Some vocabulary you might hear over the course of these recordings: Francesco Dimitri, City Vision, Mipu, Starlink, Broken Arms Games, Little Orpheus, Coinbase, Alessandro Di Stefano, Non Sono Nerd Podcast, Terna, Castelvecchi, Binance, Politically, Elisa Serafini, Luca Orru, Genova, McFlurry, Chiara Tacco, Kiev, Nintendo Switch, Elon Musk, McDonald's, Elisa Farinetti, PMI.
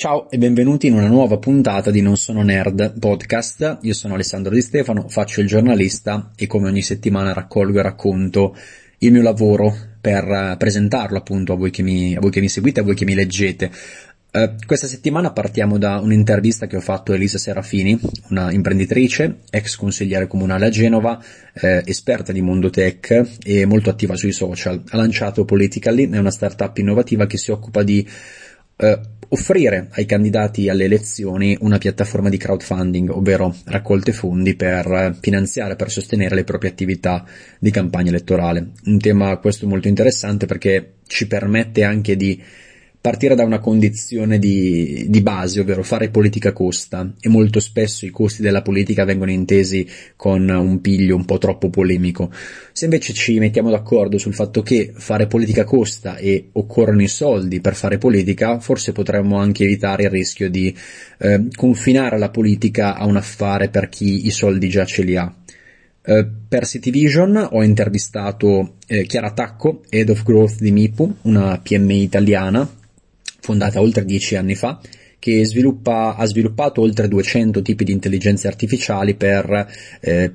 Ciao e benvenuti in una nuova puntata di Non Sono Nerd Podcast. Io sono Alessandro Di Stefano, faccio il giornalista e come ogni settimana raccolgo e racconto il mio lavoro per presentarlo appunto a voi che mi seguite, a voi che mi leggete. Questa settimana partiamo da un'intervista che ho fatto a Elisa Serafini, una imprenditrice, ex consigliere comunale a Genova, esperta di mondo tech e molto attiva sui social. Ha lanciato Politically, è una startup innovativa che si occupa di offrire ai candidati alle elezioni una piattaforma di crowdfunding, ovvero raccolte fondi per finanziare, per sostenere le proprie attività di campagna elettorale. Un tema questo molto interessante perché ci permette anche di partire da una condizione di base, ovvero fare politica costa, e molto spesso i costi della politica vengono intesi con un piglio un po' troppo polemico. Se invece ci mettiamo d'accordo sul fatto che fare politica costa e occorrono i soldi per fare politica, forse potremmo anche evitare il rischio di confinare la politica a un affare per chi i soldi già ce li ha. Per City Vision ho intervistato Chiara Tacco, Head of Growth di Mipu, una PMI italiana fondata oltre 10 anni fa, che ha sviluppato oltre 200 tipi di intelligenze artificiali per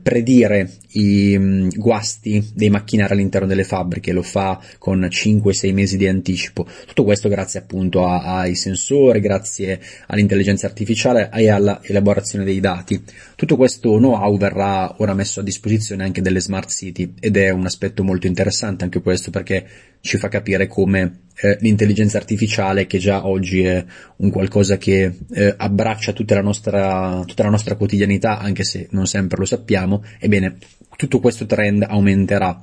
predire i guasti dei macchinari all'interno delle fabbriche. Lo fa con 5-6 mesi di anticipo. Tutto questo grazie appunto ai sensori, grazie all'intelligenza artificiale e alla elaborazione dei dati. Tutto questo know-how verrà ora messo a disposizione anche delle smart city ed è un aspetto molto interessante anche questo, perché ci fa capire come l'intelligenza artificiale, che già oggi è un qualcosa che abbraccia tutta la nostra quotidianità, anche se non sempre lo sappiamo, ebbene tutto questo trend aumenterà.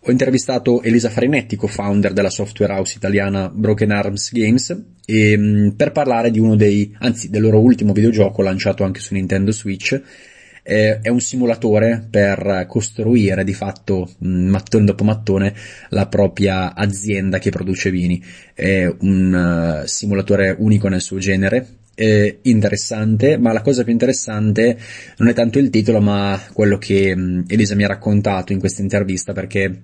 Ho intervistato Elisa Farinetti, co-founder della software house italiana Broken Arms Games, per parlare di del loro ultimo videogioco lanciato anche su Nintendo Switch. È un simulatore per costruire di fatto mattone dopo mattone la propria azienda che produce vini. È un simulatore unico nel suo genere, interessante, ma la cosa più interessante non è tanto il titolo ma quello che Elisa mi ha raccontato in questa intervista, perché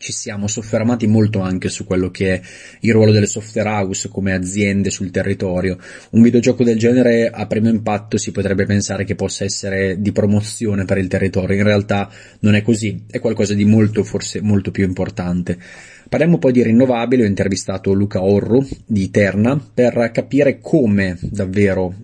ci siamo soffermati molto anche su quello che è il ruolo delle software house come aziende sul territorio. Un videogioco del genere a primo impatto si potrebbe pensare che possa essere di promozione per il territorio, in realtà non è così, è qualcosa di molto, forse molto più importante. Parliamo poi di rinnovabili, ho intervistato Luca Orru di Terna per capire come davvero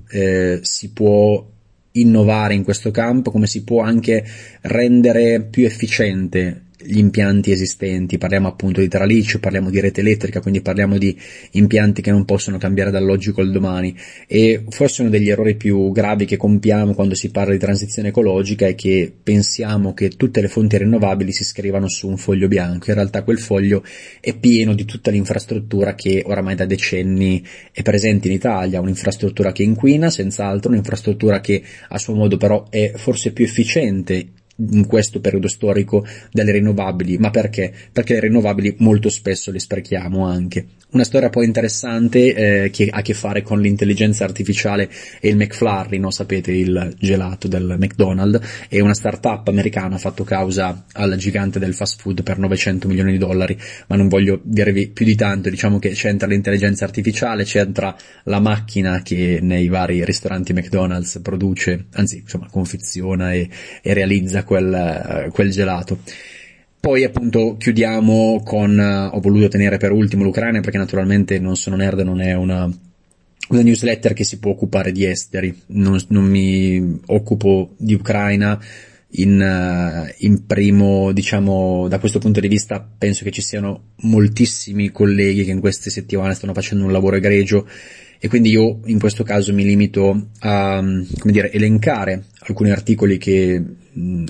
si può innovare in questo campo, come si può anche rendere più efficiente gli impianti esistenti. Parliamo appunto di traliccio, parliamo di rete elettrica, quindi parliamo di impianti che non possono cambiare dall'oggi col domani, e forse uno degli errori più gravi che compiamo quando si parla di transizione ecologica è che pensiamo che tutte le fonti rinnovabili si scrivano su un foglio bianco. In realtà quel foglio è pieno di tutta l'infrastruttura che oramai da decenni è presente in Italia, un'infrastruttura che inquina senz'altro, un'infrastruttura che a suo modo però è forse più efficiente in questo periodo storico delle rinnovabili. Ma perché? Perché le rinnovabili molto spesso le sprechiamo anche. Una storia poi interessante che ha a che fare con l'intelligenza artificiale e il McFlurry, no? Sapete, il gelato del McDonald's. E una startup americana ha fatto causa al gigante del fast food per $900 milioni, ma non voglio dirvi più di tanto. Diciamo che c'entra l'intelligenza artificiale, c'entra la macchina che nei vari ristoranti McDonald's produce, anzi insomma confeziona e realizza quel gelato. Poi appunto chiudiamo con, ho voluto tenere per ultimo l'Ucraina perché naturalmente Non Sono Nerd non è una newsletter che si può occupare di esteri, non mi occupo di Ucraina in primo, diciamo, da questo punto di vista. Penso che ci siano moltissimi colleghi che in queste settimane stanno facendo un lavoro egregio e quindi io in questo caso mi limito a, come dire, elencare alcuni articoli che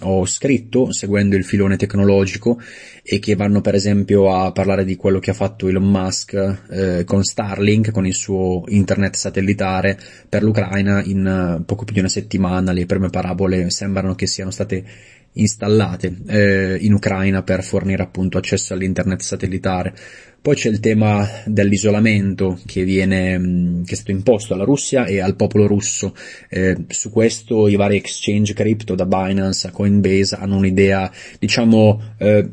ho scritto seguendo il filone tecnologico e che vanno per esempio a parlare di quello che ha fatto Elon Musk con Starlink, con il suo internet satellitare per l'Ucraina. In poco più di una settimana le prime parabole sembrano che siano state installate in Ucraina per fornire appunto accesso all'internet satellitare. Poi c'è il tema dell'isolamento che è stato imposto alla Russia e al popolo russo. Su questo i vari exchange crypto, da Binance a Coinbase, hanno un'idea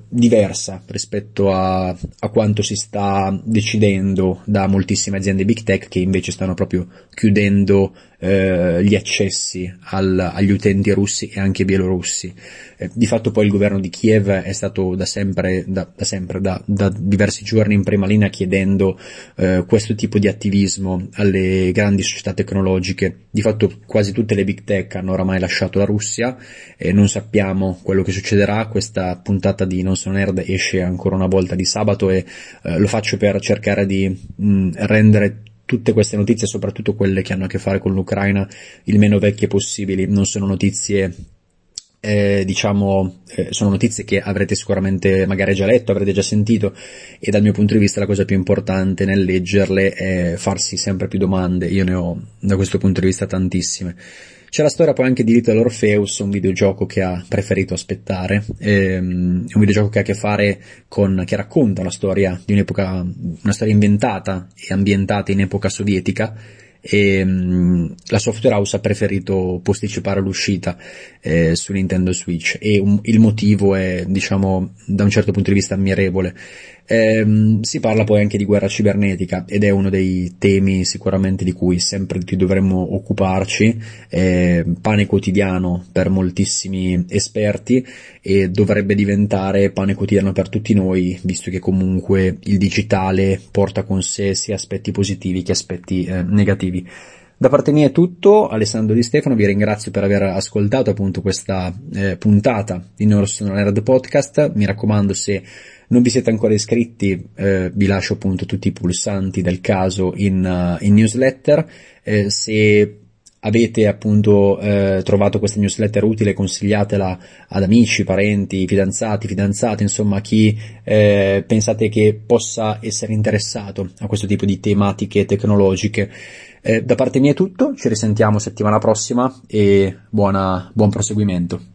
diversa rispetto a quanto si sta decidendo da moltissime aziende big tech, che invece stanno proprio chiudendo gli accessi agli utenti russi e anche bielorussi. Di fatto poi il governo di Kiev è stato da diversi giorni in prima linea, chiedendo questo tipo di attivismo alle grandi società tecnologiche. Di fatto quasi tutte le big tech hanno oramai lasciato la Russia e non sappiamo quello che succederà. Questa puntata di Non Sono Nerd esce ancora una volta di sabato e lo faccio per cercare di rendere tutte queste notizie, soprattutto quelle che hanno a che fare con l'Ucraina, il meno vecchie possibili. Non sono notizie sono notizie che avrete sicuramente magari già letto, avrete già sentito, e dal mio punto di vista la cosa più importante nel leggerle è farsi sempre più domande. Io ne ho da questo punto di vista tantissime. C'è la storia poi anche di Little Orpheus, un videogioco che ha preferito aspettare, è un videogioco che ha a che fare che racconta la storia di un'epoca, una storia inventata e ambientata in epoca sovietica, e la software house ha preferito posticipare l'uscita su Nintendo Switch, e il motivo è, da un certo punto di vista ammirevole. Si parla poi anche di guerra cibernetica, ed è uno dei temi sicuramente di cui sempre più dovremmo occuparci, pane quotidiano per moltissimi esperti, e dovrebbe diventare pane quotidiano per tutti noi, visto che comunque il digitale porta con sé sia aspetti positivi che aspetti negativi. Da parte mia è tutto. Alessandro Di Stefano, vi ringrazio per aver ascoltato appunto questa puntata di Non Sono Nerd Podcast. Mi raccomando, se non vi siete ancora iscritti, vi lascio appunto tutti i pulsanti del caso in newsletter. Se avete appunto trovato questa newsletter utile, consigliatela ad amici, parenti, fidanzati, fidanzate, insomma chi pensate che possa essere interessato a questo tipo di tematiche tecnologiche. Da parte mia è tutto, ci risentiamo settimana prossima e buon proseguimento.